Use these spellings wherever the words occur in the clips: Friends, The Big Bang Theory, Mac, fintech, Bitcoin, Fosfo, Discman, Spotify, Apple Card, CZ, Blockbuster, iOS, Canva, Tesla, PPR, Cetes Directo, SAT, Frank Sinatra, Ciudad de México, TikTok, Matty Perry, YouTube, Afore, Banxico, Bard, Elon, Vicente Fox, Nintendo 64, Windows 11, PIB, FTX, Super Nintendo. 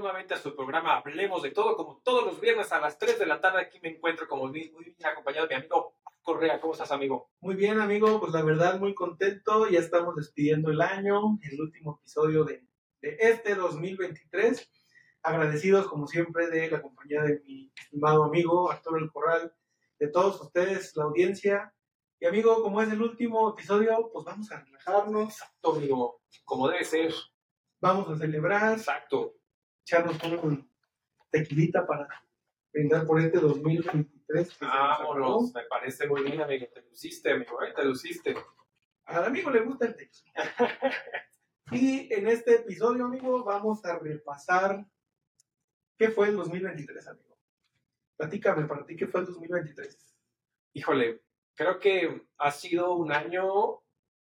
nuevamente a su programa Hablemos de Todo, como todos los viernes a las 3 de la tarde. Aquí me encuentro como muy bien acompañado de mi amigo Correa. ¿Cómo estás, amigo? Muy bien, amigo, pues la verdad muy contento, ya estamos despidiendo el año, el último episodio de este 2023. Agradecidos como siempre de la compañía de mi estimado amigo Arturo El Corral, de todos ustedes, la audiencia. Y amigo, como es el último episodio, pues vamos a relajarnos. Exacto, amigo, como debe ser. Vamos a celebrar. Exacto. Echarnos un tequilita para brindar por este 2023. Vámonos, me parece muy bien, amigo. Te luciste, amigo, te luciste. Al amigo le gusta el tequila. Y en este episodio, amigo, vamos a repasar qué fue el 2023, amigo. Platícame, para ti, ¿qué fue el 2023? Híjole, creo que ha sido un año,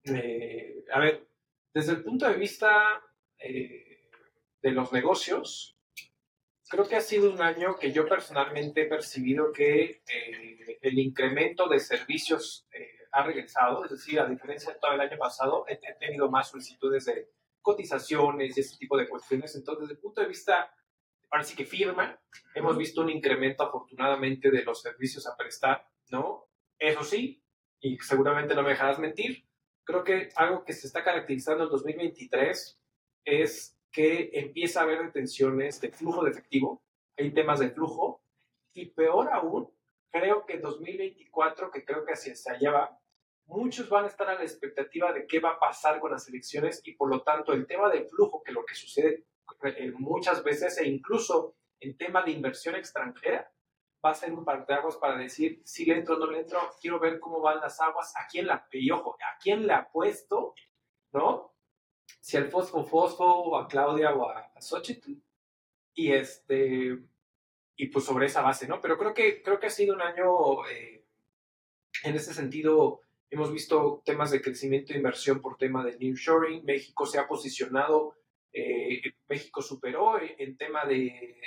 a ver, desde el punto de vista de los negocios, creo que ha sido un año que yo personalmente he percibido que el incremento de servicios ha regresado, es decir, a diferencia de todo el año pasado, he tenido más solicitudes de cotizaciones y ese tipo de cuestiones. Entonces, desde el punto de vista, parece que firma, hemos visto un incremento afortunadamente de los servicios a prestar, ¿no? Eso sí, y seguramente no me dejarás mentir, creo que algo que se está caracterizando en 2023 es que empieza a haber retenciones de flujo de efectivo, hay temas de flujo, y peor aún, creo que en 2024, que creo que hacia allá va, muchos van a estar a la expectativa de qué va a pasar con las elecciones, y por lo tanto el tema del flujo, que lo que sucede muchas veces, e incluso en tema de inversión extranjera, va a ser un parteaguas para decir si le entro o no le entro, quiero ver cómo van las aguas, a quién la piojo, a quién le apuesto, ¿no? Si al Fosfo, o a Claudia, o a Xóchitl, y pues sobre esa base, ¿no? Pero creo que ha sido un año, en ese sentido, hemos visto temas de crecimiento e inversión por tema de nearshoring. México se ha posicionado, México superó en tema de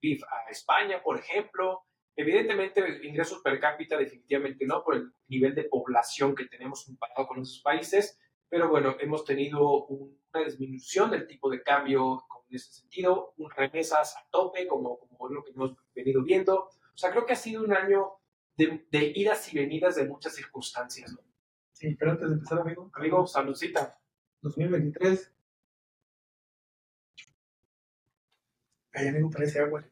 PIB a España, por ejemplo. Evidentemente, ingresos per cápita definitivamente no, por el nivel de población que tenemos comparado con esos países, pero bueno, hemos tenido una disminución del tipo de cambio en ese sentido, remesas a tope, como lo que hemos venido viendo. O sea, creo que ha sido un año de idas y venidas de muchas circunstancias, ¿no? Sí, pero antes de empezar, amigo. Amigo, saludcita. 2023. Ay, amigo, parece agua.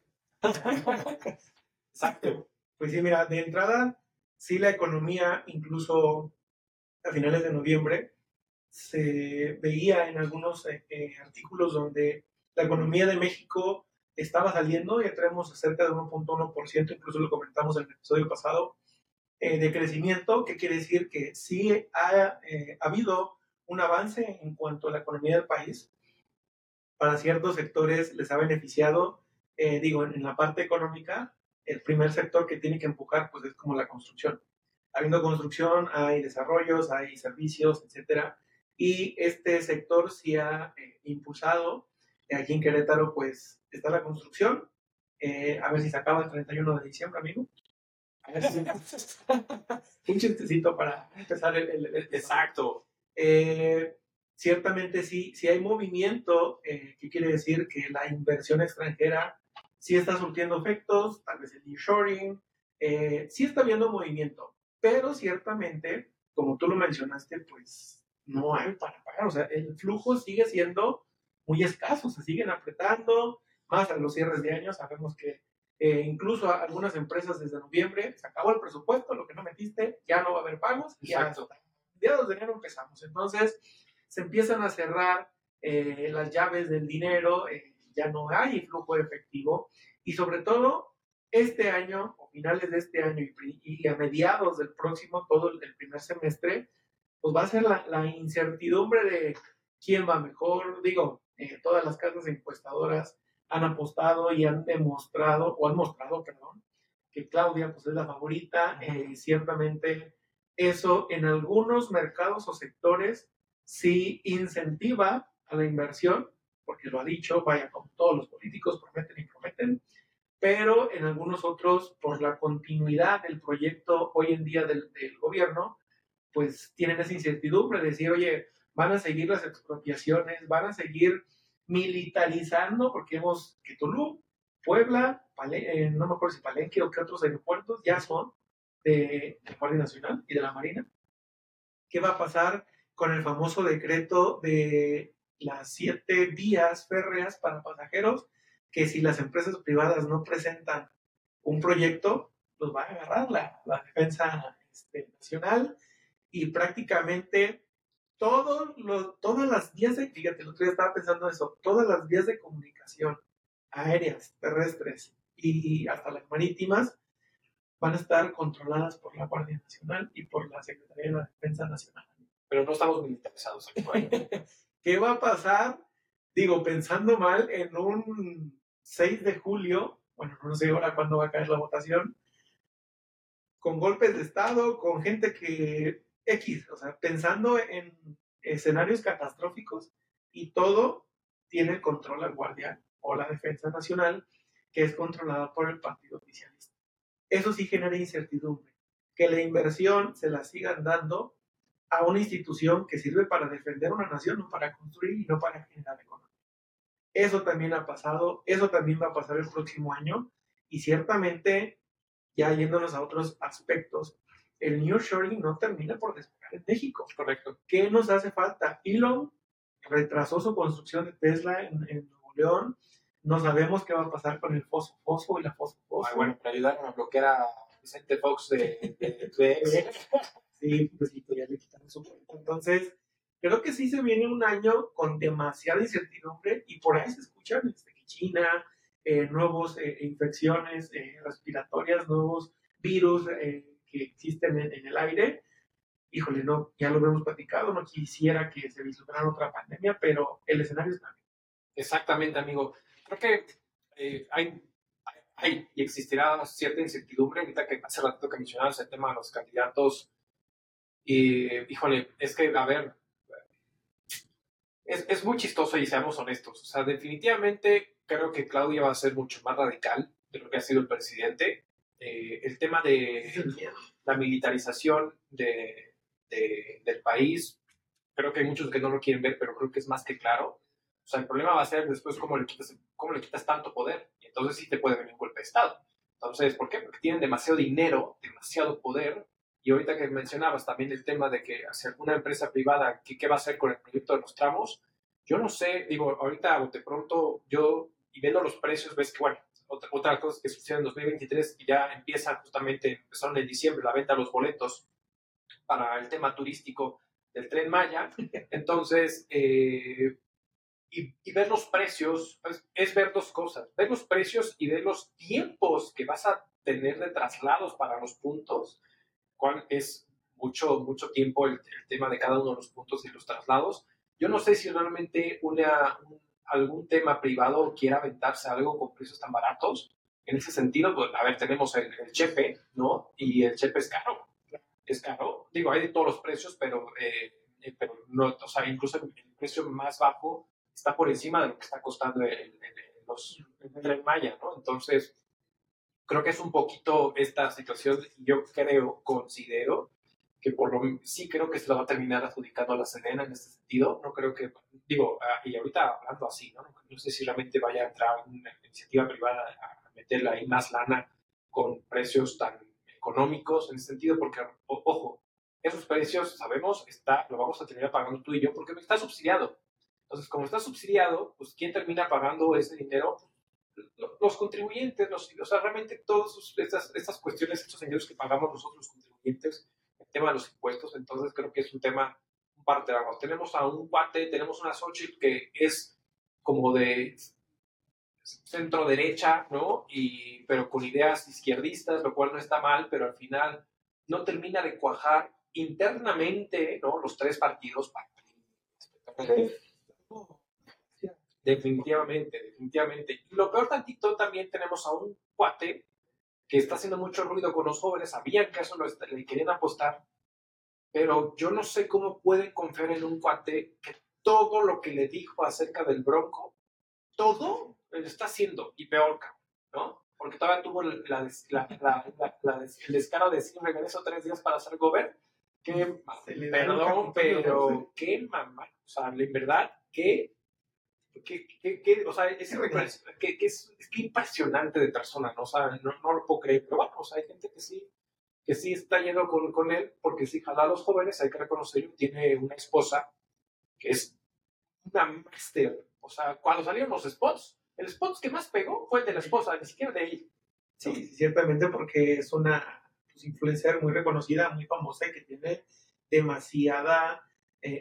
Exacto. Pues sí, mira, de entrada, sí, la economía, incluso a finales de noviembre, se veía en algunos artículos donde la economía de México estaba saliendo, ya traemos cerca de 1.1%, incluso lo comentamos en el episodio pasado, de crecimiento, que quiere decir que sí ha habido un avance en cuanto a la economía del país. Para ciertos sectores les ha beneficiado, en la parte económica, el primer sector que tiene que empujar pues es como la construcción. Habiendo construcción, hay desarrollos, hay servicios, etcétera, y este sector sí ha impulsado. Aquí en Querétaro, pues, está la construcción. A ver si se acaba el 31 de diciembre, amigo. A ver si... Un chistecito para empezar el exacto. Ciertamente sí hay movimiento, que quiere decir que la inversión extranjera sí está surtiendo efectos, tal vez el nearshoring, sí está habiendo movimiento, pero ciertamente, como tú lo mencionaste, pues no hay para pagar, o sea, el flujo sigue siendo muy escasos, se siguen apretando, más a los cierres de año, sabemos que incluso algunas empresas desde noviembre, se acabó el presupuesto, lo que no metiste, ya no va a haber pagos, y hasta mediados de enero empezamos. Entonces, se empiezan a cerrar las llaves del dinero, ya no hay flujo de efectivo, y sobre todo, este año, o finales de este año, y a mediados del próximo, todo el primer semestre, pues va a ser la incertidumbre de quién va mejor, todas las casas encuestadoras han apostado y han demostrado, o han mostrado, perdón, que Claudia pues es la favorita. Ciertamente eso en algunos mercados o sectores sí incentiva a la inversión, porque lo ha dicho, vaya, como todos los políticos, prometen y prometen, pero en algunos otros, por la continuidad del proyecto hoy en día del gobierno, pues tienen esa incertidumbre de decir, oye, van a seguir las expropiaciones, van a seguir militarizando, porque vemos que Tulum, Puebla, no me acuerdo si Palenque o qué otros aeropuertos ya son de Guardia Nacional y de la Marina. ¿Qué va a pasar con el famoso decreto de las 7 vías férreas para pasajeros? Que si las empresas privadas no presentan un proyecto, los va a agarrar la defensa nacional, y prácticamente todas las vías de, fíjate, el otro día estaba pensando eso, todas las vías de comunicación, aéreas, terrestres y hasta las marítimas, van a estar controladas por la Guardia Nacional y por la Secretaría de la Defensa Nacional. Pero no estamos militarizados actualmente. ¿Qué va a pasar? Digo, pensando mal, en un 6 de julio, bueno, no sé ahora cuándo va a caer la votación, con golpes de Estado, con gente que... X, o sea, pensando en escenarios catastróficos, y todo tiene el control la Guardia o la Defensa Nacional, que es controlada por el partido oficialista. Eso sí genera incertidumbre, que la inversión se la sigan dando a una institución que sirve para defender una nación, no para construir y no para generar economía. Eso también ha pasado, eso también va a pasar el próximo año, y ciertamente, ya yéndonos a otros aspectos, el nearshoring no termina por despegar en México. Correcto. ¿Qué nos hace falta? Elon retrasó su construcción de Tesla en Nuevo León. No sabemos qué va a pasar con el Fosfo y la Fosfo. Ay, bueno, para ayudarme a bloquear a Vicente Fox de sí, pues ya le quitaron su cuenta. Entonces, creo que sí se viene un año con demasiada incertidumbre, y por ahí se escuchan que China, nuevas infecciones respiratorias, nuevos virus que existen en el aire. Híjole, no, ya lo hemos platicado, no quisiera que se vislumbrara otra pandemia, pero el escenario está bien. Exactamente, amigo. Creo que hay y existirá cierta incertidumbre. Ahorita que hace ratito que mencionabas el tema de los candidatos, y híjole, es que, a ver, es muy chistoso, y seamos honestos. O sea, definitivamente creo que Claudia va a ser mucho más radical de lo que ha sido el presidente. El tema de la militarización del país, creo que hay muchos que no lo quieren ver, pero creo que es más que claro. O sea, el problema va a ser después cómo le quitas tanto poder, y entonces sí te puede venir un golpe de Estado. Entonces, ¿por qué? Porque tienen demasiado dinero, demasiado poder, y ahorita que mencionabas también el tema de que hacia alguna empresa privada, ¿qué va a hacer con el proyecto de los tramos? Yo no sé, digo, ahorita de pronto yo, y viendo los precios, ves que, bueno, otra cosa que sucede en 2023, que ya empezaron en diciembre la venta de los boletos para el tema turístico del Tren Maya. Entonces, y ver los precios, pues, es ver dos cosas, ver los precios y ver los tiempos que vas a tener de traslados para los puntos, cuál es mucho tiempo el tema de cada uno de los puntos y los traslados. Yo no sé si realmente algún tema privado quiera aventarse algo con precios tan baratos. En ese sentido, pues, a ver, tenemos el chepe, ¿no? Y el chepe es caro. Es caro. Digo, hay de todos los precios, pero no, o sea, incluso el precio más bajo está por encima de lo que está costando el Tren Maya, ¿no? Entonces, creo que es un poquito esta situación. Yo considero que sí creo que se lo va a terminar adjudicando a la Sedena en este sentido. No creo que, digo, y ahorita hablando así, no sé si realmente vaya a entrar una iniciativa privada a meterle ahí más lana con precios tan económicos en ese sentido, porque, ojo, esos precios, sabemos, lo vamos a terminar pagando tú y yo, porque está subsidiado. Entonces, como está subsidiado, pues, ¿quién termina pagando ese dinero? Los contribuyentes, o sea, realmente todas estas cuestiones, estos señores que pagamos nosotros los contribuyentes, tema de los impuestos. Entonces creo que es un tema, un parte de agua. Tenemos a un guate, tenemos una Xóchitl que es como de centro derecha, ¿no? Pero con ideas izquierdistas, lo cual no está mal, pero al final no termina de cuajar internamente, ¿no? Los tres partidos. Definitivamente. Y lo peor tantito, también tenemos a un guate que está haciendo mucho ruido con los jóvenes, sabían que eso le querían apostar, pero yo no sé cómo pueden confiar en un cuate que todo lo que le dijo acerca del Bronco, todo lo está haciendo, y peor, ¿no? Porque todavía tuvo el descaro de decir, regreso 3 días para hacer gober. Perdón, pero qué mamá, o sea, en verdad, qué Qué impresionante de persona, ¿no? O sea, no lo puedo creer, pero bueno, o sea, hay gente que sí está yendo con él, porque sí jala a los jóvenes, hay que reconocerlo. Tiene una esposa que es una máster. O sea, cuando salieron los spots, el spot que más pegó fue el de la esposa, ni siquiera de él. Sí, sí, ciertamente, porque es una influencer muy reconocida, muy famosa y que tiene demasiada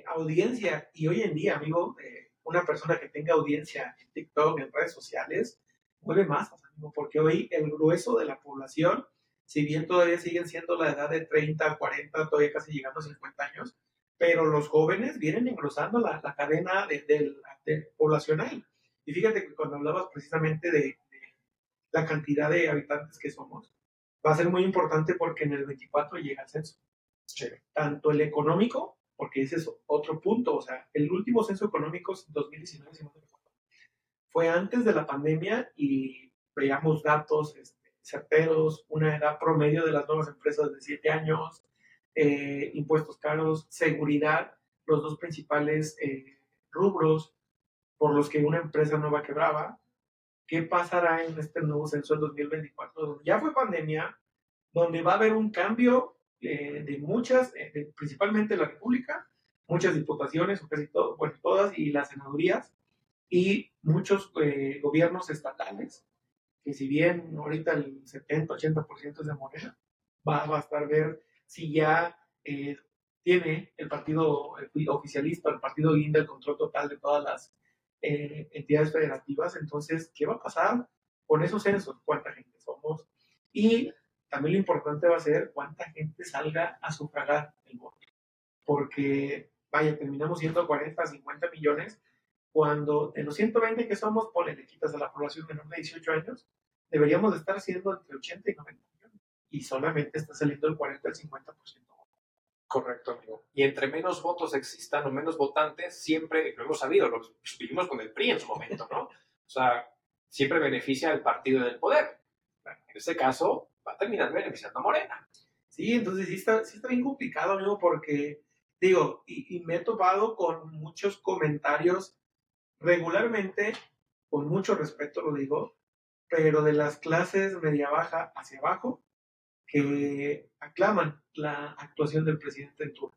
audiencia. Y hoy en día, amigo, una persona que tenga audiencia en TikTok, en redes sociales, mueve masas, amigo, porque hoy el grueso de la población, si bien todavía siguen siendo la edad de 30, 40, todavía casi llegando a 50 años, pero los jóvenes vienen engrosando la cadena de poblacional. Y fíjate que cuando hablabas precisamente de la cantidad de habitantes que somos, va a ser muy importante porque en el 24 llega el censo. Sí. Tanto el económico, porque ese es otro punto, o sea, el último censo económico es 2019, si no me acuerdo. Fue antes de la pandemia y veíamos datos certeros, una edad promedio de las nuevas empresas de 7 años, impuestos caros, seguridad, los dos principales rubros por los que una empresa nueva quebraba. ¿Qué pasará en este nuevo censo del 2024? Donde ya fue pandemia, donde va a haber un cambio de muchas, principalmente la República, muchas diputaciones, o casi todo, bueno, todas, y las senadurías, y muchos gobiernos estatales, que si bien ahorita el 70-80% es de Morena, va a bastar ver si ya tiene el partido oficialista, el partido guinda, el control total de todas las entidades federativas. Entonces, ¿qué va a pasar con esos censos? ¿Cuánta gente somos? Y también lo importante va a ser cuánta gente salga a sufragar el voto. Porque, vaya, terminamos siendo 40, 50 millones, cuando de los 120 que somos, ponle, le quitas a la población menor de 18 años, deberíamos estar siendo entre 80 y 90 millones. Y solamente está saliendo el 40 al 50%. Correcto, amigo. Y entre menos votos existan o menos votantes, siempre lo hemos sabido, lo vivimos con el PRI en su momento, ¿no? O sea, siempre beneficia al partido del poder. En este caso, va a terminar beneficiando a Morena. Sí, entonces sí está bien complicado, amigo, porque, digo, y me he topado con muchos comentarios regularmente, con mucho respeto lo digo, pero de las clases media-baja hacia abajo, que aclaman la actuación del presidente en turno.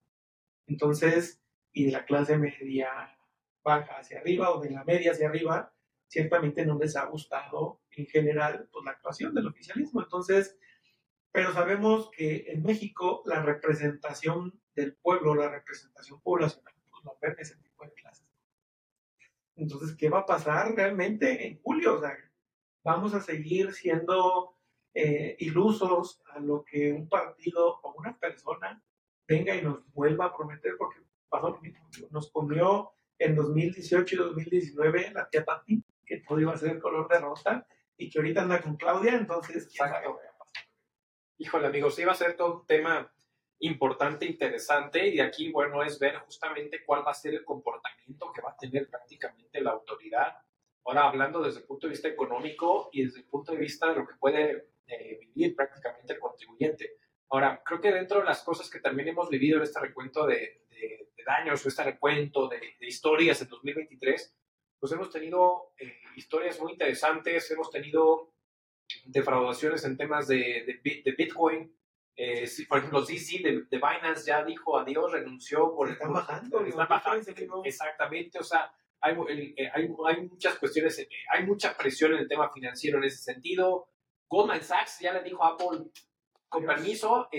Entonces, y de la clase media baja hacia arriba o de la media hacia arriba, ciertamente no les ha gustado en general pues, la actuación del oficialismo. Entonces, pero sabemos que en México la representación del pueblo, la representación poblacional, pues no ve ese tipo de clases. Entonces, ¿qué va a pasar realmente en julio? O sea, vamos a seguir siendo ilusos a lo que un partido o una persona venga y nos vuelva a prometer, porque pasó lo mismo. Nos comió en 2018 y 2019 la tía Pantín, que todo iba a ser color de rosa y que ahorita anda con Claudia, entonces exacto. Híjole, amigos, sí va a ser todo un tema importante, interesante, y aquí, bueno, es ver justamente cuál va a ser el comportamiento que va a tener prácticamente la autoridad. Ahora, hablando desde el punto de vista económico y desde el punto de vista de lo que puede vivir prácticamente el contribuyente. Ahora, creo que dentro de las cosas que también hemos vivido en este recuento de daños o este recuento de historias en 2023, pues hemos tenido historias muy interesantes, hemos tenido defraudaciones en temas de Bitcoin. Por ejemplo, CZ de Binance ya dijo adiós, renunció. Están bajando. Exactamente, o sea, hay muchas cuestiones, hay mucha presión en el tema financiero en ese sentido. Goldman Sachs ya le dijo a Apple, con permiso,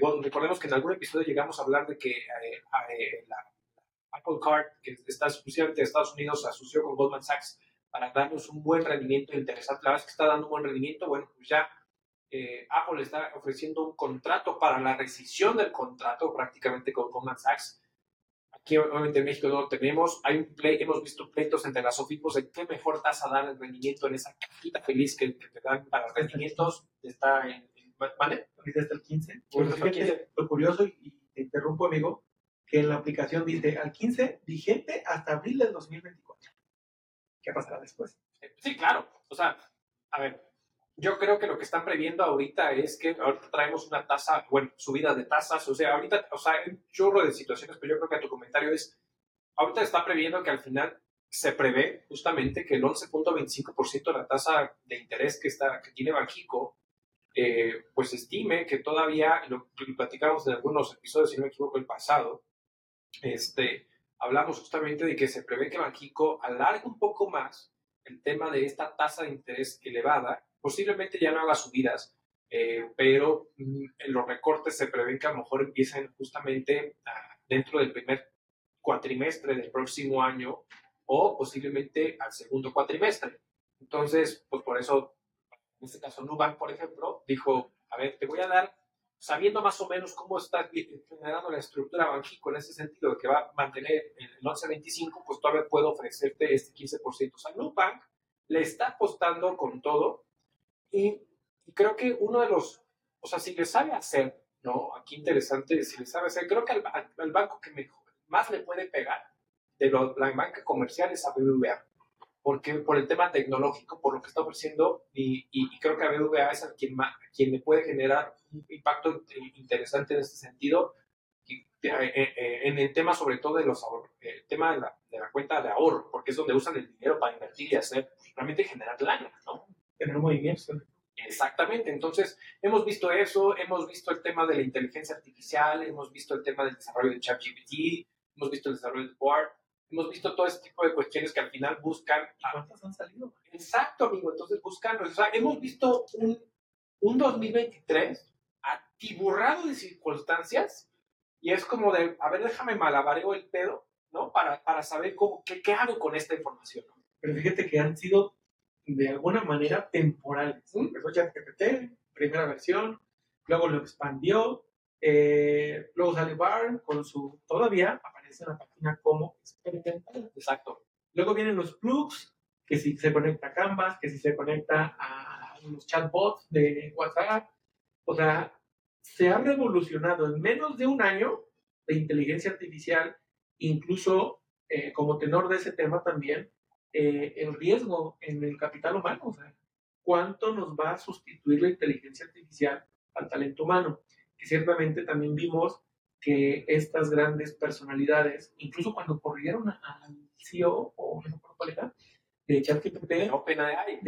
bueno, recordemos que en algún episodio llegamos a hablar de que la Apple Card, que está exclusivamente de Estados Unidos, se asoció con Goldman Sachs para darnos un buen rendimiento interesante. La verdad es que está dando un buen rendimiento. Bueno, pues ya Apple está ofreciendo un contrato para la rescisión del contrato prácticamente con Goldman Sachs. Aquí obviamente en México no lo tenemos. Hemos visto pleitos entre las OFIPOS de qué mejor tasa dar el rendimiento en esa cajita feliz que te dan para rendimientos. Está en ¿vale? Ahorita está el 15. Fíjate, lo curioso, y te interrumpo, amigo, que en la aplicación dice al 15 vigente hasta abril del 2024. ¿Qué pasará después? Sí, claro. O sea, a ver, yo creo que lo que están previendo ahorita es que ahorita traemos una tasa, bueno, subida de tasas, o sea, ahorita, o sea, hay un chorro de situaciones, pero yo creo que a tu comentario es, ahorita está previendo que al final se prevé justamente que el 11.25% de la tasa de interés que tiene Banxico, pues estime que todavía, lo platicamos en algunos episodios, si no me equivoco, el pasado, hablamos justamente de que se prevé que Banxico alargue un poco más el tema de esta tasa de interés elevada, posiblemente ya no haga subidas, pero los recortes se prevén que a lo mejor empiecen justamente dentro del primer cuatrimestre del próximo año o posiblemente al segundo cuatrimestre. Entonces, pues por eso, en este caso Nubank, por ejemplo, dijo, a ver, te voy a dar, sabiendo más o menos cómo está generando la estructura Banxico en ese sentido de que va a mantener el 11.25, pues todavía puedo ofrecerte este 15%. O sea, Nubank le está apostando con todo y creo que uno de los, o sea, si le sabe hacer, ¿no? Aquí interesante, si le sabe hacer, creo que al banco que más le puede pegar de la banca comercial es a BBVA, porque por el tema tecnológico, por lo que está ofreciendo, y creo que a BBVA es a quien le puede generar un impacto interesante en este sentido, en el tema sobre todo de los ahorros, el tema de la cuenta de ahorro, porque es donde usan el dinero para invertir y hacer, realmente generar lana, ¿no? Tener movimiento. Exactamente, entonces hemos visto eso, hemos visto el tema de la inteligencia artificial, hemos visto el tema del desarrollo de ChatGPT, hemos visto el desarrollo de Bard, hemos visto todo este tipo de cuestiones que al final buscan... ¿Cuántas han salido? Exacto, amigo. Entonces buscan... O sea, hemos visto un 2023 atiborrado de circunstancias y es como de, a ver, déjame malabareo el pedo, ¿no? Para saber cómo, qué hago con esta información, ¿no? Pero fíjate que han sido de alguna manera temporales. Empezó ChatGPT, primera versión, luego lo expandió, luego sale Bard con su... Todavía aparece en la página como experimental. Exacto. Luego vienen los plugs, que si se conecta a Canvas, que si se conecta a los chatbots de WhatsApp. O sea, se ha revolucionado en menos de un año la inteligencia artificial, incluso como tenor de ese tema también, el riesgo en el capital humano. O sea, ¿cuánto nos va a sustituir la inteligencia artificial al talento humano? Que ciertamente también vimos que estas grandes personalidades, incluso cuando corrieron al CEO, o no recuerdo cuál era, de ChatGPT, de OpenAI,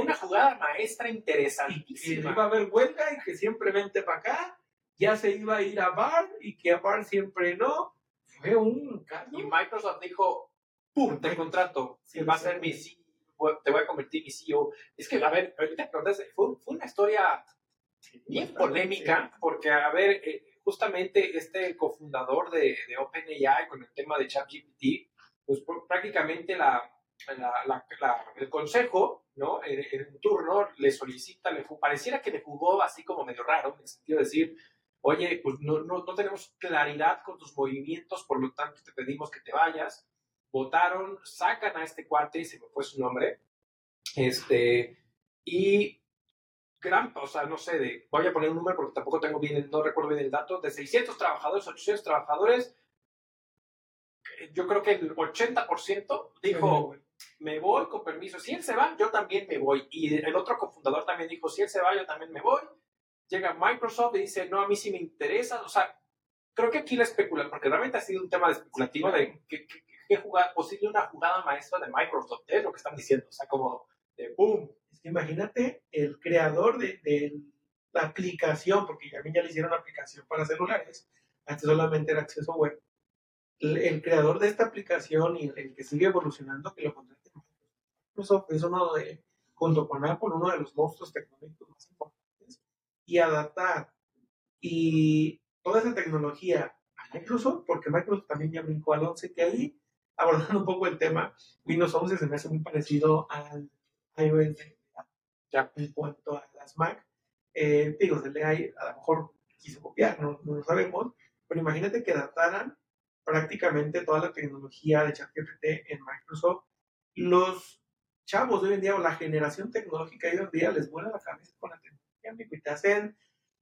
una jugada maestra interesantísima. Y iba a haber huelga y que siempre vente para acá, ya se iba a ir a Bard y que a Bard siempre no. Fue un caso. Y Microsoft dijo, ¡pum! Te contrato, sí, va a ser mi CEO, te voy a convertir en mi CEO. Es que, a ver, ahorita fue una historia... bien polémica, porque, a ver, justamente este cofundador de OpenAI con el tema de ChatGPT, pues prácticamente el consejo, ¿no? En turno le solicita, pareciera que le jugó así como medio raro, en el sentido de decir, oye, pues no tenemos claridad con tus movimientos, por lo tanto te pedimos que te vayas. Votaron, sacan a este cuate, se me fue su nombre, y... o sea, no sé, voy a poner un número porque tampoco tengo bien, no recuerdo bien el dato, de 600 trabajadores, 800 trabajadores, yo creo que el 80% dijo, me voy con permiso, si él se va, yo también me voy. Y el otro cofundador también dijo, si él se va, yo también me voy. Llega Microsoft y dice, no, a mí sí me interesa. O sea, creo que aquí la especulación, porque realmente ha sido un tema especulativo de qué jugada, posible una jugada maestra de Microsoft, es lo que están diciendo, o sea, como de boom. Imagínate el creador de la aplicación, porque a mí ya le hicieron aplicación para celulares, antes solamente era acceso web. El creador de esta aplicación y el que sigue evolucionando, que lo contrate Microsoft, es uno de, junto con Apple, uno de los monstruos tecnológicos más importantes, y adaptar y toda esa tecnología a Microsoft, porque Microsoft también ya brincó al 11, que ahí, abordando un poco el tema, Windows 11 se me hace muy parecido al iOS ya en cuanto a las Mac, digo, se le a lo mejor quiso copiar, no lo sabemos, pero imagínate que adaptaran prácticamente toda la tecnología de ChatGPT en Microsoft. Los chavos de hoy en día, o la generación tecnológica de hoy en día, les vuela la cabeza con la tecnología, y te hacen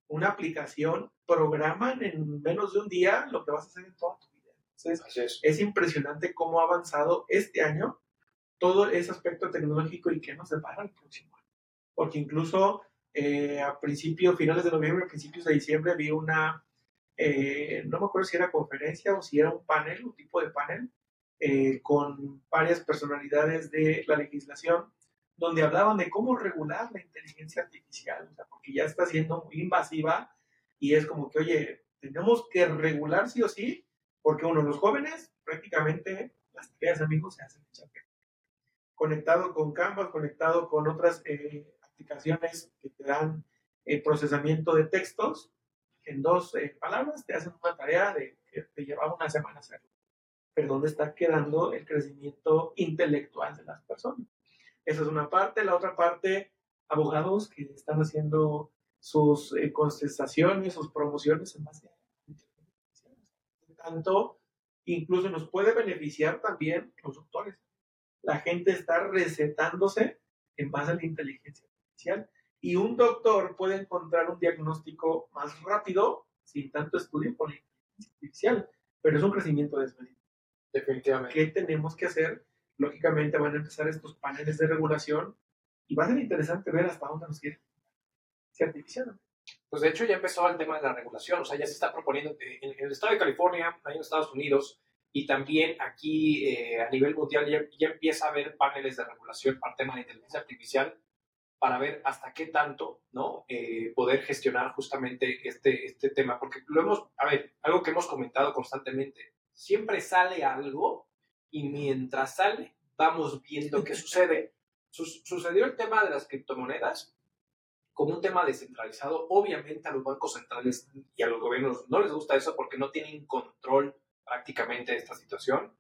una aplicación, programan en menos de un día lo que vas a hacer en toda tu vida. Entonces, es impresionante cómo ha avanzado este año todo ese aspecto tecnológico y que nos separa el próximo año. Porque incluso a finales de noviembre, principios de diciembre, vi una, no me acuerdo si era conferencia o si era un panel, un tipo de panel, con varias personalidades de la legislación, donde hablaban de cómo regular la inteligencia artificial, o sea, porque ya está siendo muy invasiva y es como que, oye, tenemos que regular sí o sí, porque uno, los jóvenes, prácticamente las tareas, amigos, se hacen en ChatGPT. Conectado con Canva, conectado con otras aplicaciones que te dan procesamiento de textos, en dos palabras te hacen una tarea que te llevaba una semana hacerlo. Pero ¿dónde está quedando el crecimiento intelectual de las personas? Esa es una parte. La otra parte, abogados que están haciendo sus contestaciones, sus promociones en base a tanto, incluso nos puede beneficiar también los doctores. La gente está recetándose en base a la inteligencia artificial y un doctor puede encontrar un diagnóstico más rápido sin tanto estudio por la inteligencia artificial, pero es un crecimiento desmedido. Definitivamente. ¿Qué tenemos que hacer? Lógicamente van a empezar estos paneles de regulación y va a ser interesante ver hasta dónde nos quiere ser artificial. Pues de hecho ya empezó el tema de la regulación, o sea, ya se está proponiendo en el estado de California, ahí en Estados Unidos, y también aquí a nivel mundial ya empieza a haber paneles de regulación para el tema de inteligencia artificial para ver hasta qué tanto, ¿no? Poder gestionar justamente este tema, porque algo que hemos comentado constantemente, siempre sale algo y mientras sale vamos viendo qué sucede. Sucedió el tema de las criptomonedas como un tema descentralizado. Obviamente a los bancos centrales y a los gobiernos no les gusta eso porque no tienen control prácticamente de esta situación.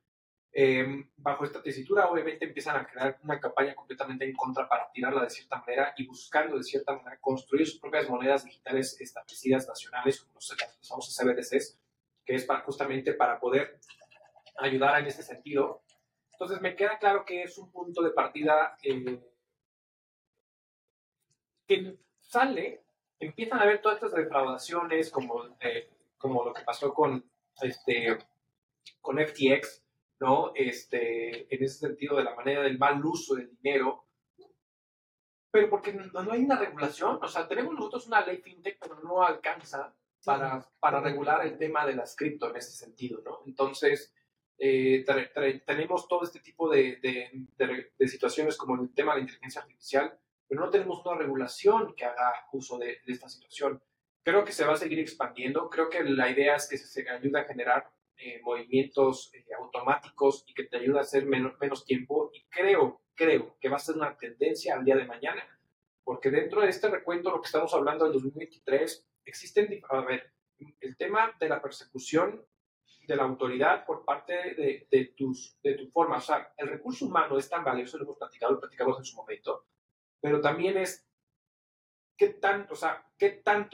Bajo esta tesitura obviamente empiezan a crear una campaña completamente en contra para tirarla de cierta manera y buscando de cierta manera construir sus propias monedas digitales establecidas nacionales como las famosas CBDCs, que es justamente para poder ayudar en ese sentido. Entonces me queda claro que es un punto de partida que sale, empiezan a haber todas estas defraudaciones como lo que pasó con FTX, ¿no? En ese sentido de la manera del mal uso del dinero, pero porque no hay una regulación, o sea, tenemos nosotros una ley fintech, pero no alcanza para regular el tema de las cripto en ese sentido, ¿no? Entonces, tenemos todo este tipo de situaciones como el tema de la inteligencia artificial, pero no tenemos una regulación que haga uso de esta situación. Creo que se va a seguir expandiendo. Creo que la idea es que se ayude a generar movimientos automáticos y que te ayude a hacer menos tiempo. Y creo que va a ser una tendencia al día de mañana, porque dentro de este recuento, lo que estamos hablando del 2023, el tema de la persecución de la autoridad por parte de tu forma. O sea, el recurso humano es tan valioso, lo platicamos en su momento, pero también es qué tanto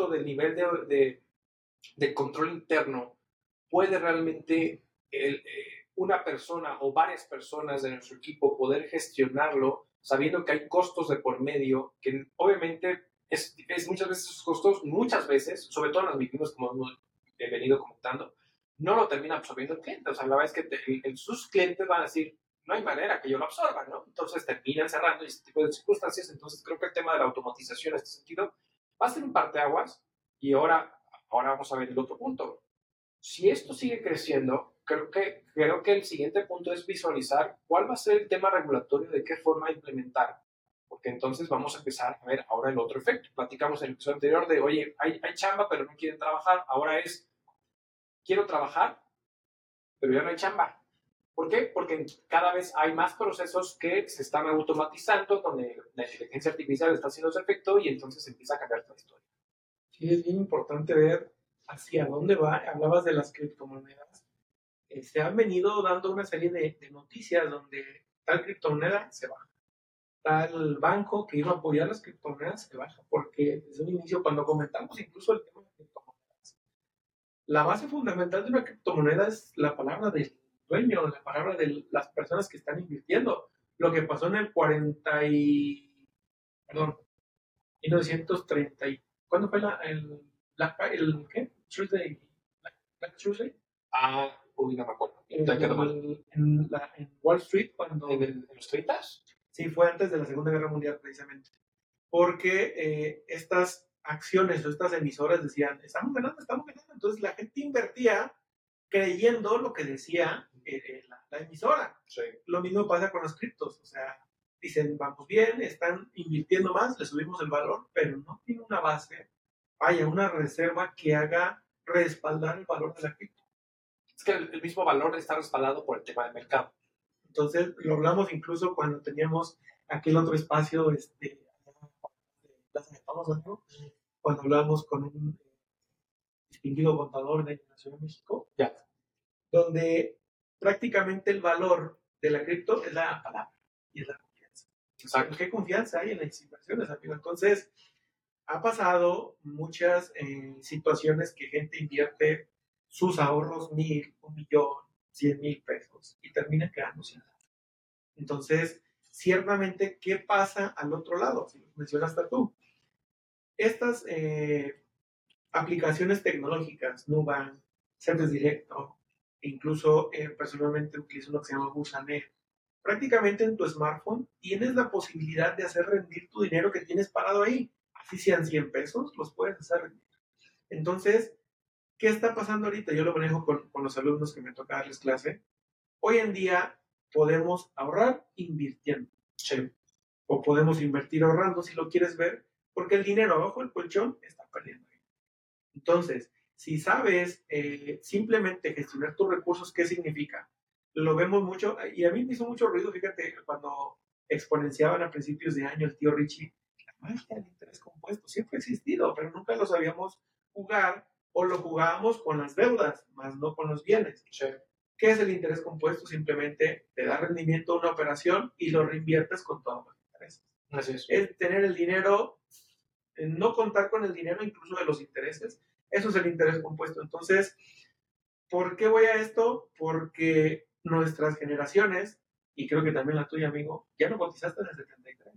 del nivel de control interno puede realmente una persona o varias personas de nuestro equipo poder gestionarlo, sabiendo que hay costos de por medio, que obviamente es muchas veces esos costos, sobre todo en las microempresas, como hemos venido comentando, no lo termina absorbiendo el cliente. O sea, la verdad es que sus clientes van a decir, no hay manera que yo lo absorba, ¿no? Entonces terminan cerrando este tipo de circunstancias. Entonces creo que el tema de la automatización en este sentido va a ser un parteaguas. Y ahora vamos a ver el otro punto. Si esto sigue creciendo, creo que el siguiente punto es visualizar cuál va a ser el tema regulatorio, de qué forma implementar. Porque entonces vamos a empezar a ver ahora el otro efecto. Platicamos en el episodio anterior de, oye, hay chamba, pero no quieren trabajar. Ahora es, quiero trabajar, pero ya no hay chamba. ¿Por qué? Porque cada vez hay más procesos que se están automatizando, donde la inteligencia artificial está haciendo su efecto y entonces empieza a cambiar toda la historia. Sí, es bien importante ver hacia dónde va. Hablabas de las criptomonedas. Se han venido dando una serie de noticias donde tal criptomoneda se baja. Tal banco que iba a apoyar las criptomonedas se baja, porque desde un inicio, cuando comentamos incluso el tema de criptomonedas, la base fundamental de una criptomoneda es la palabra del dueño, la palabra de las personas que están invirtiendo. Lo que pasó en el 1930, ¿cuándo fue Black Tuesday? No me acuerdo. En Wall Street, cuando... ¿En los 30s? Sí, fue antes de la Segunda Guerra Mundial, precisamente. Porque estas acciones o estas emisoras decían, estamos ganando, entonces la gente invertía creyendo lo que decía la emisora. Sí. Lo mismo pasa con las criptos, o sea, dicen, vamos bien, están invirtiendo más, le subimos el valor, pero no tiene una base, vaya, una reserva que haga respaldar el valor de la cripto. Es que el mismo valor está respaldado por el tema del mercado. Entonces, lo hablamos incluso cuando teníamos aquel otro espacio, cuando hablamos con un distinguido contador de la Ciudad de México, ya, donde prácticamente el valor de la cripto es la palabra y es la confianza. Exacto. ¿Qué confianza hay en las inversiones, amigo? Entonces, ha pasado muchas situaciones que gente invierte sus ahorros 1,000, 1,000,000, 100,000 pesos y termina quedando sin nada. Entonces, ciertamente, ¿qué pasa al otro lado? Si lo mencionaste tú. Estas aplicaciones tecnológicas, Nubank, Cetes Directo, incluso personalmente utilizo uno que se llama Gusanet, prácticamente en tu smartphone tienes la posibilidad de hacer rendir tu dinero que tienes parado ahí. Así sean 100 pesos, los puedes hacer rendir. Entonces, ¿qué está pasando ahorita? Yo lo manejo con los alumnos que me toca darles clase. Hoy en día podemos ahorrar invirtiendo. Sí. O podemos invertir ahorrando, si lo quieres ver, porque el dinero abajo del colchón está perdiendo. Entonces, si sabes simplemente gestionar tus recursos, ¿qué significa? Lo vemos mucho, y a mí me hizo mucho ruido, fíjate, cuando exponenciaban a principios de año el tío Richie, la magia del interés compuesto siempre ha existido, pero nunca lo sabíamos jugar, o lo jugábamos con las deudas, más no con los bienes. Sí. ¿Qué es el interés compuesto? Simplemente te da rendimiento a una operación y lo reinviertes con todos los intereses. Así es tener el dinero, no contar con el dinero incluso de los intereses. Eso es el interés compuesto. Entonces, ¿por qué voy a esto? Porque nuestras generaciones, y creo que también la tuya, amigo, ya no cotizaste en el 73.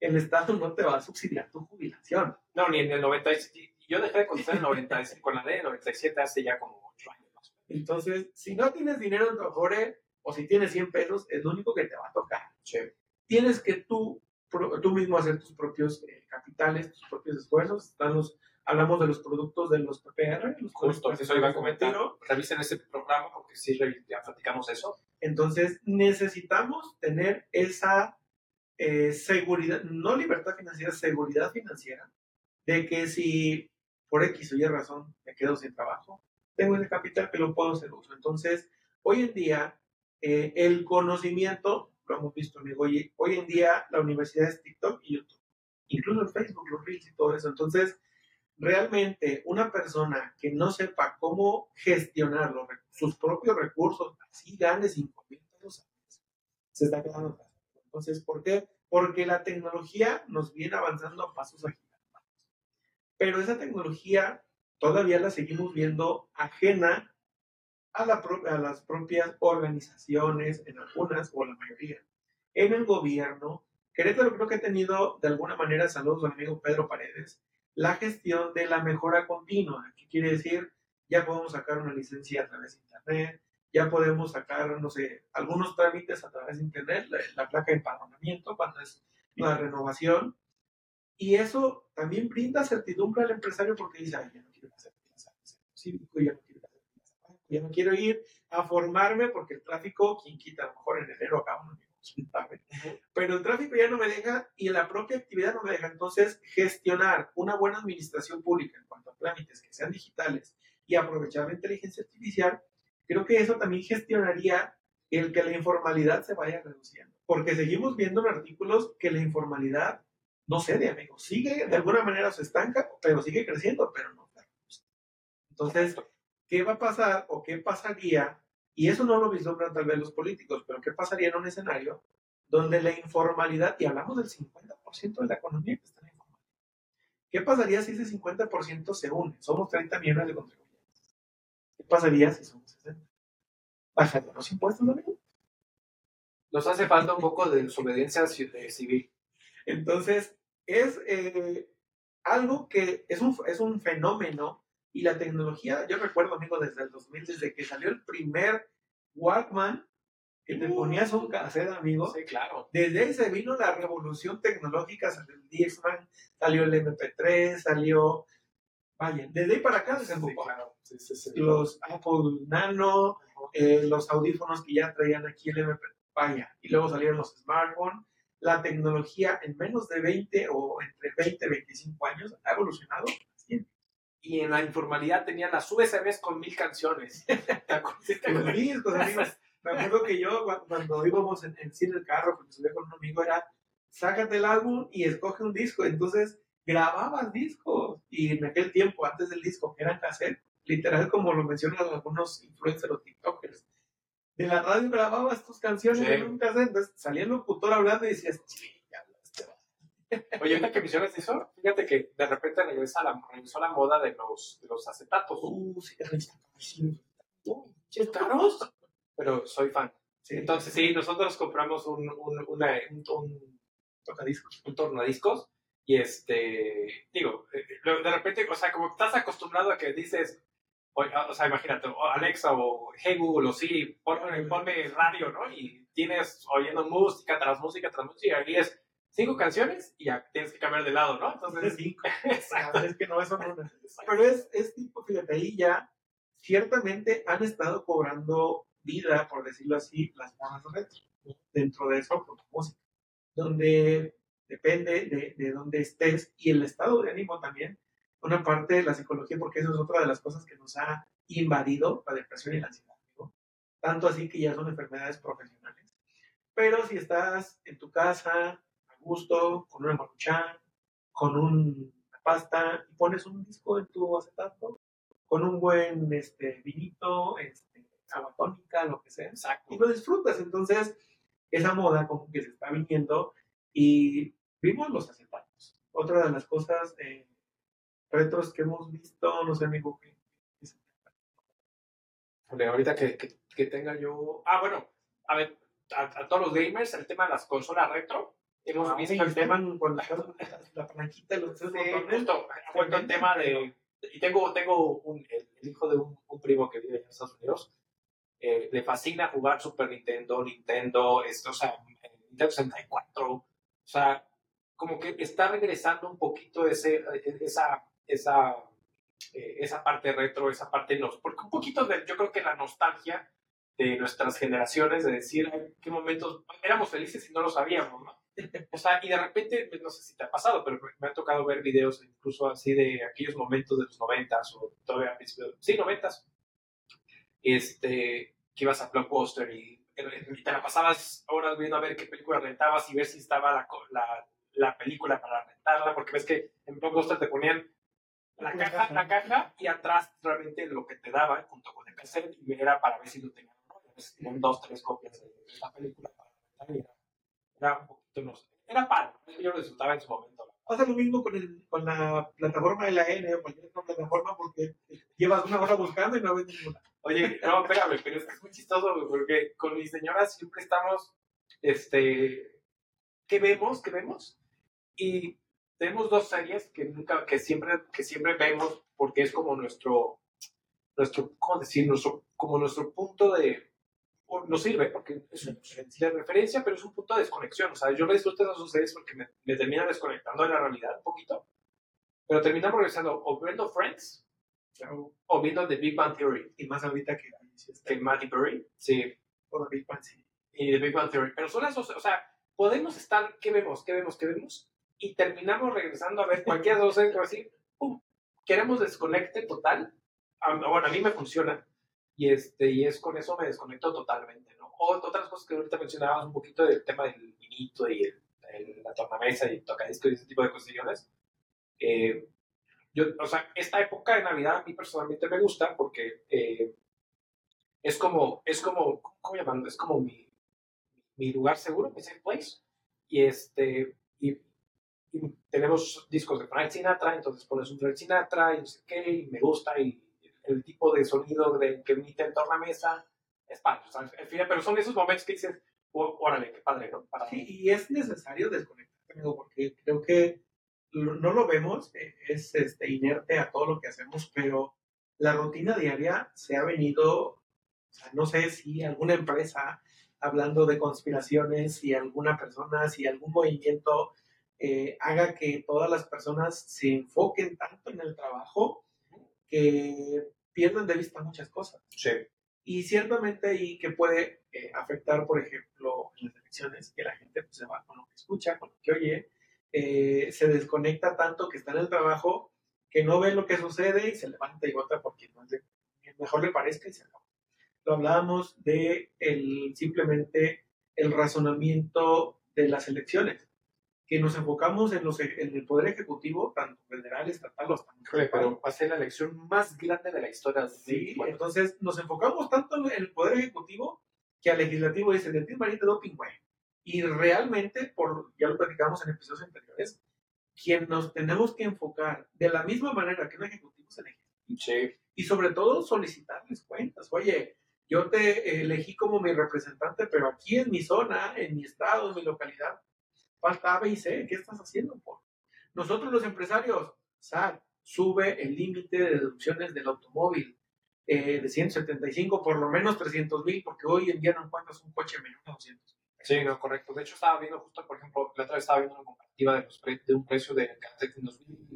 El Estado no te va a subsidiar tu jubilación. No, ni en el 97. Yo dejé de cotizar en el 97, con la de 97 hace ya como 8 años más. Entonces, si no tienes dinero en tu Afore, o si tienes 100 pesos, es lo único que te va a tocar. Sí. Tienes que tú mismo hacer tus propios capitales, tus propios esfuerzos. Hablamos de los productos de los PPR. Justo, eso iba a comentar. Revisen ese programa porque sí ya platicamos eso. Entonces, necesitamos tener esa seguridad, no libertad financiera, seguridad financiera, de que si por X o Y razón me quedo sin trabajo, tengo ese capital que lo puedo hacer uso. Entonces, hoy en día, el conocimiento, lo hemos visto, amigo, y hoy en día la universidad es TikTok y YouTube, incluso en Facebook, los Reels y todo eso. Entonces, realmente, una persona que no sepa cómo gestionar sus propios recursos, así gane 5,000 pesos al mes, se está quedando atrás. Entonces, ¿por qué? Porque la tecnología nos viene avanzando a pasos agigantados. Pero esa tecnología todavía la seguimos viendo ajena a las propias organizaciones, en algunas o la mayoría. En el gobierno, Querétaro creo que ha tenido, de alguna manera, saludos al amigo Pedro Paredes, la gestión de la mejora continua, que quiere decir, ya podemos sacar una licencia a través de internet, ya podemos sacar, no sé, algunos trámites a través de internet, la placa de empadronamiento cuando es la renovación, y eso también brinda certidumbre al empresario porque dice, ay, ya no quiero hacer plaza cívico, ya no quiero ir a formarme porque el tráfico, quien quita, a lo mejor en enero acaba uno. Pero el tráfico ya no me deja y la propia actividad no me deja. Entonces, gestionar una buena administración pública en cuanto a trámites que sean digitales y aprovechar la inteligencia artificial, creo que eso también gestionaría el que la informalidad se vaya reduciendo, porque seguimos viendo en artículos que la informalidad no cede, amigo, sigue de alguna manera, se estanca, pero sigue creciendo, pero no. Entonces, ¿qué va a pasar o qué pasaría? Y eso no lo vislumbran tal vez los políticos, pero ¿qué pasaría en un escenario donde la informalidad, y hablamos del 50% de la economía que está en la informalidad, ¿qué pasaría si ese 50% se une? Somos 30 millones de contribuyentes. ¿Qué pasaría si somos 60? ¿Bajarían los impuestos, amigo? Nos hace falta un poco de desobediencia civil. Entonces, es algo que es un fenómeno. Y la tecnología, yo recuerdo, amigo, desde el 2000, desde que salió el primer Walkman, que te ponías un cassette, amigo. Sí, claro. Desde ahí se vino la revolución tecnológica, salió el Discman, salió el MP3, salió... Vaya, desde ahí para acá se enfocó. Sí, claro. Sí. Los Apple Nano, los audífonos que ya traían aquí el MP, vaya, y luego salieron los smartphones. La tecnología en menos de 20 o entre 20 y 25 años ha evolucionado. Sí. Y en la informalidad tenían las USBs con 1000 canciones. Los discos, amigos. Me acuerdo que yo cuando íbamos en cine el carro, porque subía con un amigo, era sácate el álbum y escoge un disco. Entonces grababas discos. Y en aquel tiempo, antes del disco, que eran cassette, literal como lo mencionan algunos influencers o tiktokers, de la radio grababas tus canciones en un cassette. Entonces salía el locutor hablando y decías, ya hablaste. Oye, ahorita que mencionas eso, fíjate que de repente regresó la moda de los acetatos. ¿Qué caros? Pero soy fan. Sí. Entonces, sí, nosotros compramos un tocadiscos. Un tornadiscos. Y digo, de repente, o sea, como estás acostumbrado a que dices, o sea, imagínate, Alexa o Hey Google o Siri, ponme radio, ¿no? Y tienes oyendo música tras música tras música, y es 5 canciones y ya tienes que cambiar de lado, ¿no? Entonces, 5. Exacto. Es que no, eso no. Pero es tipo, fíjate, ahí ya ciertamente han estado cobrando vida, por decirlo así, las monas retro, dentro de eso, con tu música, donde depende de dónde estés y el estado de ánimo también, una parte de la psicología, porque eso es otra de las cosas que nos ha invadido, la depresión y la ansiedad, ¿no? Tanto así que ya son enfermedades profesionales. Pero si estás en tu casa, a gusto, con una maruchan, con una pasta, y pones un disco en tu acetato, con un buen vinito, agua tónica, lo que sea. Exacto. Y lo disfrutas. Entonces, esa moda como que se está viniendo y vimos los acetatos. Otra de las cosas retros que hemos visto, no sé, amigo, ¿qué es? Ahorita que tenga yo... Ah, bueno, a ver, a todos los gamers, el tema de las consolas retro, hemos visto el tema con la palanquita y los tres botones. Ha vuelto el tema de... Y tengo el hijo de un primo que vive en Estados Unidos. Le fascina jugar Super Nintendo, o sea, Nintendo 64. O sea, como que está regresando un poquito esa parte retro, esa parte nostálgica. Porque un poquito, yo creo que la nostalgia de nuestras generaciones, de decir en qué momentos éramos felices y no lo sabíamos, ¿no? O sea, y de repente, no sé si te ha pasado, pero me ha tocado ver videos incluso así de aquellos momentos de los 90s o todavía principios, sí, 90s, que ibas a Blockbuster y te la pasabas horas viendo a ver qué película rentabas y ver si estaba la película para rentarla, porque ves que en Blockbuster te ponían la caja y atrás realmente lo que te daban junto con el cassette y era para ver si lo tenían, ¿no? Tenían 2, 3 copias de la película para rentar y era un poquito, no sé, era padre, yo lo disfrutaba en su momento. Pasa lo mismo con la plataforma de la N, cualquier otra plataforma, porque llevas una hora buscando y no ves ninguna. Oye, no, espérame, pero es que es muy chistoso, porque con mi señora siempre estamos, ¿qué vemos? Y tenemos 2 series que siempre vemos, porque es como nuestro, ¿cómo decir? Nuestro punto de... nos sirve, porque es la referencia, pero es un punto de desconexión. O sea, yo me disfruto de esas series porque me termina desconectando de la realidad un poquito, pero terminamos regresando o viendo Friends, claro, o viendo The Big Bang Theory. Y más ahorita que Matty Perry. Sí. O The Big Bang Theory. Y The Big Bang Theory. Pero son las, o sea, podemos estar, ¿qué vemos? Y terminamos regresando a ver cualquier dos series, así, ¡pum! Queremos desconecte total. Bueno, a mí me funciona. Y es con eso me desconecto totalmente, ¿no? Otras cosas que ahorita mencionabas un poquito del tema del vinito y la tornamesa y el tocadiscos y ese tipo de cosillas. O sea, esta época de Navidad a mí personalmente me gusta porque es como, ¿cómo llamarlo? Es como mi lugar seguro, mi safe place. Y tenemos discos de Frank Sinatra, entonces pones un Frank Sinatra y no sé qué, y me gusta y el tipo de sonido que emite en torno a la mesa, es padre. O sea, al final, pero son esos momentos que dices, órale, qué padre, ¿no? Para sí, mí. Y es necesario desconectar, amigo, porque creo que no lo vemos, es inerte a todo lo que hacemos, pero la rutina diaria se ha venido, o sea, no sé si alguna empresa, hablando de conspiraciones, si alguna persona, si algún movimiento haga que todas las personas se enfoquen tanto en el trabajo que pierden de vista muchas cosas. Sí. Y ciertamente ahí que puede afectar, por ejemplo, en las elecciones, que la gente pues, se va con lo que escucha, con lo que oye, se desconecta tanto que está en el trabajo, que no ve lo que sucede y se levanta y vota porque no le, mejor le parezca y se acaba. Lo hablábamos de simplemente el razonamiento de las elecciones, que nos enfocamos en el poder ejecutivo, tanto federal, estatal, hasta municipal. Pero va a ser la elección más grande de la historia. Sí, bueno. Entonces nos enfocamos tanto en el poder ejecutivo que al legislativo dice, de ti marita doping, güey. Y realmente, ya lo platicamos en episodios anteriores, quien nos tenemos que enfocar de la misma manera que un ejecutivo se elige. Sí. Y sobre todo solicitarles cuentas. Oye, yo te elegí como mi representante, pero aquí en mi zona, en mi estado, en mi localidad, falta A, B y C. ¿Qué estás haciendo, por? Nosotros los empresarios, SAT, sube el límite de deducciones del automóvil de 175, por lo menos 300,000, porque hoy en día no encuentras un coche menos de 200. Sí, no, correcto. De hecho, estaba viendo justo, por ejemplo, la otra vez estaba viendo una comparativa de un precio de Catec en 2012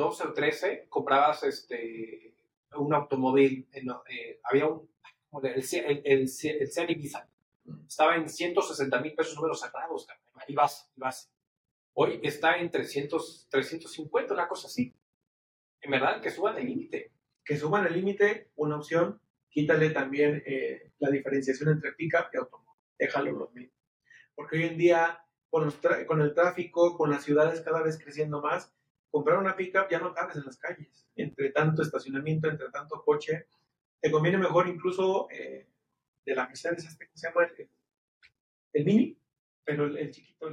o 13, comprabas un automóvil, había el Seat Ibiza. Estaba en 160,000 pesos números sagrados, y base. Hoy está en 300, 350, una cosa así. En verdad, que suban el límite. Que suban el límite, una opción, quítale también la diferenciación entre pick-up y automóvil. Déjalo los mismos. Porque hoy en día, con el tráfico, con las ciudades cada vez creciendo más, comprar una pick-up ya no cabes en las calles. Entre tanto estacionamiento, entre tanto coche, te conviene mejor incluso... de la misión es este que se llama el mini, pero el chiquito.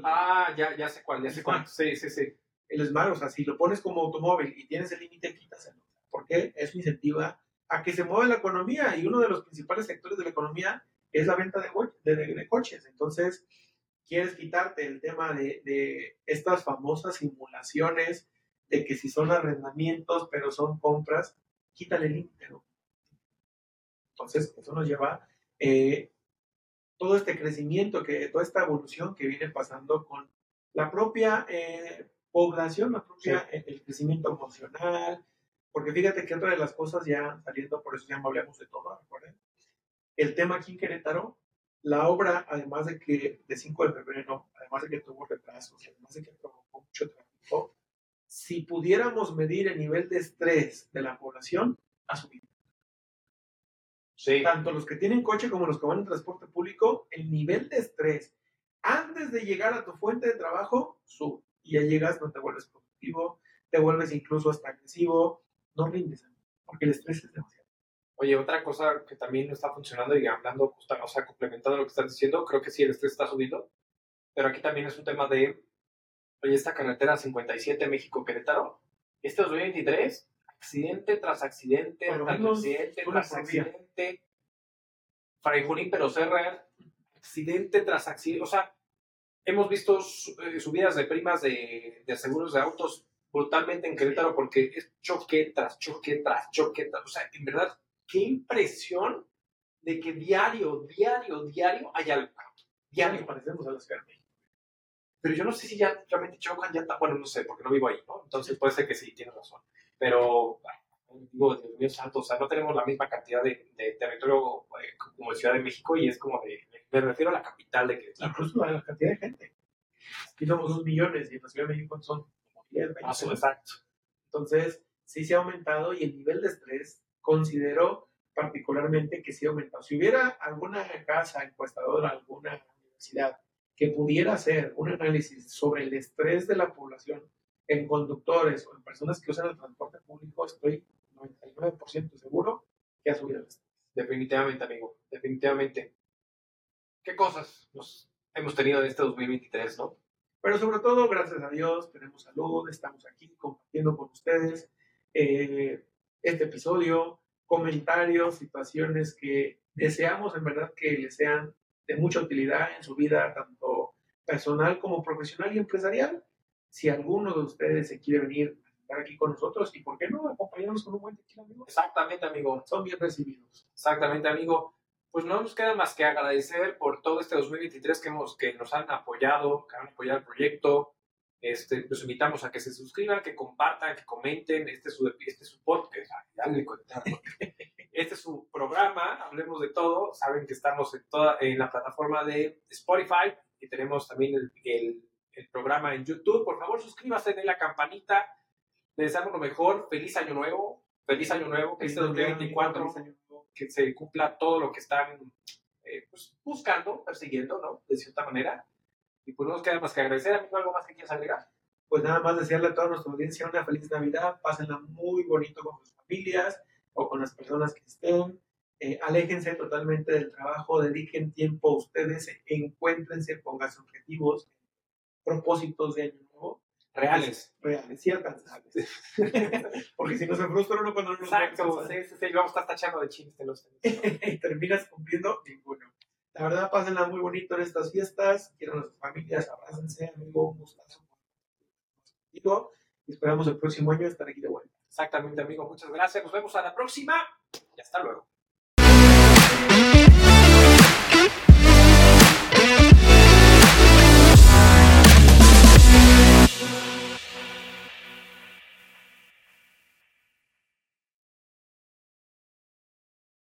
Ya sé cuál. Sí. El Smart, o sea, si lo pones como automóvil y tienes el límite, quítaselo. Porque eso incentiva a que se mueva la economía y uno de los principales sectores de la economía es la venta de coches. Entonces, quieres quitarte el tema de estas famosas simulaciones de que si son arrendamientos, pero son compras, quítale el límite, ¿no? Entonces, eso nos lleva... todo este crecimiento, toda esta evolución que viene pasando con la propia población, sí. El crecimiento emocional, porque fíjate que otra de las cosas ya saliendo, por eso ya no hablamos de todo, ¿recuerden? El tema aquí en Querétaro, la obra, además de que de 5 de febrero, además de que tuvo retrasos, además de que provocó mucho tráfico, si pudiéramos medir el nivel de estrés de la población, ha subido. Sí. Tanto los que tienen coche como los que van en transporte público, el nivel de estrés antes de llegar a tu fuente de trabajo sube. Y ya llegas, no te vuelves productivo, te vuelves incluso hasta agresivo, no rindes, porque el estrés es demasiado. Oye, otra cosa que también no está funcionando y hablando, o sea, complementando lo que estás diciendo, creo que sí, el estrés está subido, pero aquí también es un tema de, oye, esta carretera 57 México-Querétaro, este 2023... accidente tras accidente, Fray Junín, pero Serrer, accidente tras accidente. O sea, hemos visto subidas de primas de seguros de autos brutalmente en Querétaro porque es choque tras choque tras choque. O sea, en verdad, qué impresión de que diario hay algo. Diario parecemos a la Ciudad de México. Pero yo no sé si ya realmente chocan, bueno, no sé, porque no vivo ahí, ¿no? Entonces puede ser que sí, tienes razón. Pero, digo, Dios mío santo, o sea, no tenemos la misma cantidad de territorio como de Ciudad de México y es como me refiero a la capital de Querétaro. Incluso a la cantidad de gente. Aquí somos 2 millones y en la Ciudad de México son como 10, 20. Exacto. Entonces, sí se ha aumentado y el nivel de estrés considero particularmente que sí ha aumentado. Si hubiera alguna casa encuestadora, alguna universidad que pudiera hacer un análisis sobre el estrés de la población en conductores o en personas que usan el transporte público, estoy 99% seguro que ha subido el estrés. Definitivamente, amigo, definitivamente. ¿Qué cosas nos hemos tenido en este 2023, no? Pero sobre todo, gracias a Dios, tenemos salud, estamos aquí compartiendo con ustedes este episodio, comentarios, situaciones que deseamos en verdad que les sean de mucha utilidad en su vida, tanto personal como profesional y empresarial. Si alguno de ustedes se quiere venir a estar aquí con nosotros, ¿y por qué no acompañarnos con un buen tequila, amigo? Exactamente, amigo. Son bien recibidos. Exactamente, amigo. Pues no nos queda más que agradecer por todo este 2023 que nos han apoyado, que han apoyado el proyecto, Los invitamos a que se suscriban, que compartan, que comenten. Este es su podcast. Ya le contamos. Este es su programa, Hablemos de Todo. Saben que estamos en la plataforma de Spotify y tenemos también el programa en YouTube. Por favor, suscríbase, denle la campanita. Les deseamos lo mejor. Feliz Año Nuevo. Feliz Año Nuevo. Que este 2024 que se cumpla todo lo que están buscando, persiguiendo, ¿no? De cierta manera. Y pues no nos queda más que agradecer, amigo. ¿Algo más que quieras agregar? Pues nada más desearle a toda nuestra audiencia una feliz Navidad. Pásenla muy bonito con sus familias o con las personas que estén. Aléjense totalmente del trabajo. Dediquen tiempo a ustedes. Encuéntrense, pónganse objetivos, propósitos de año nuevo. Reales, sí alcanzables. Porque si no se frustra uno cuando no nos alcanza. Exacto, sí, vamos a estar tachando de chistes los teléfonos. Y terminas cumpliendo ninguno. La verdad, pásenla muy bonito en estas fiestas. Quiero a nuestras familias, abrácense, amigo, un gustazo. Y esperamos el próximo año estar aquí de vuelta. Exactamente, amigo, muchas gracias. Nos vemos a la próxima y hasta luego.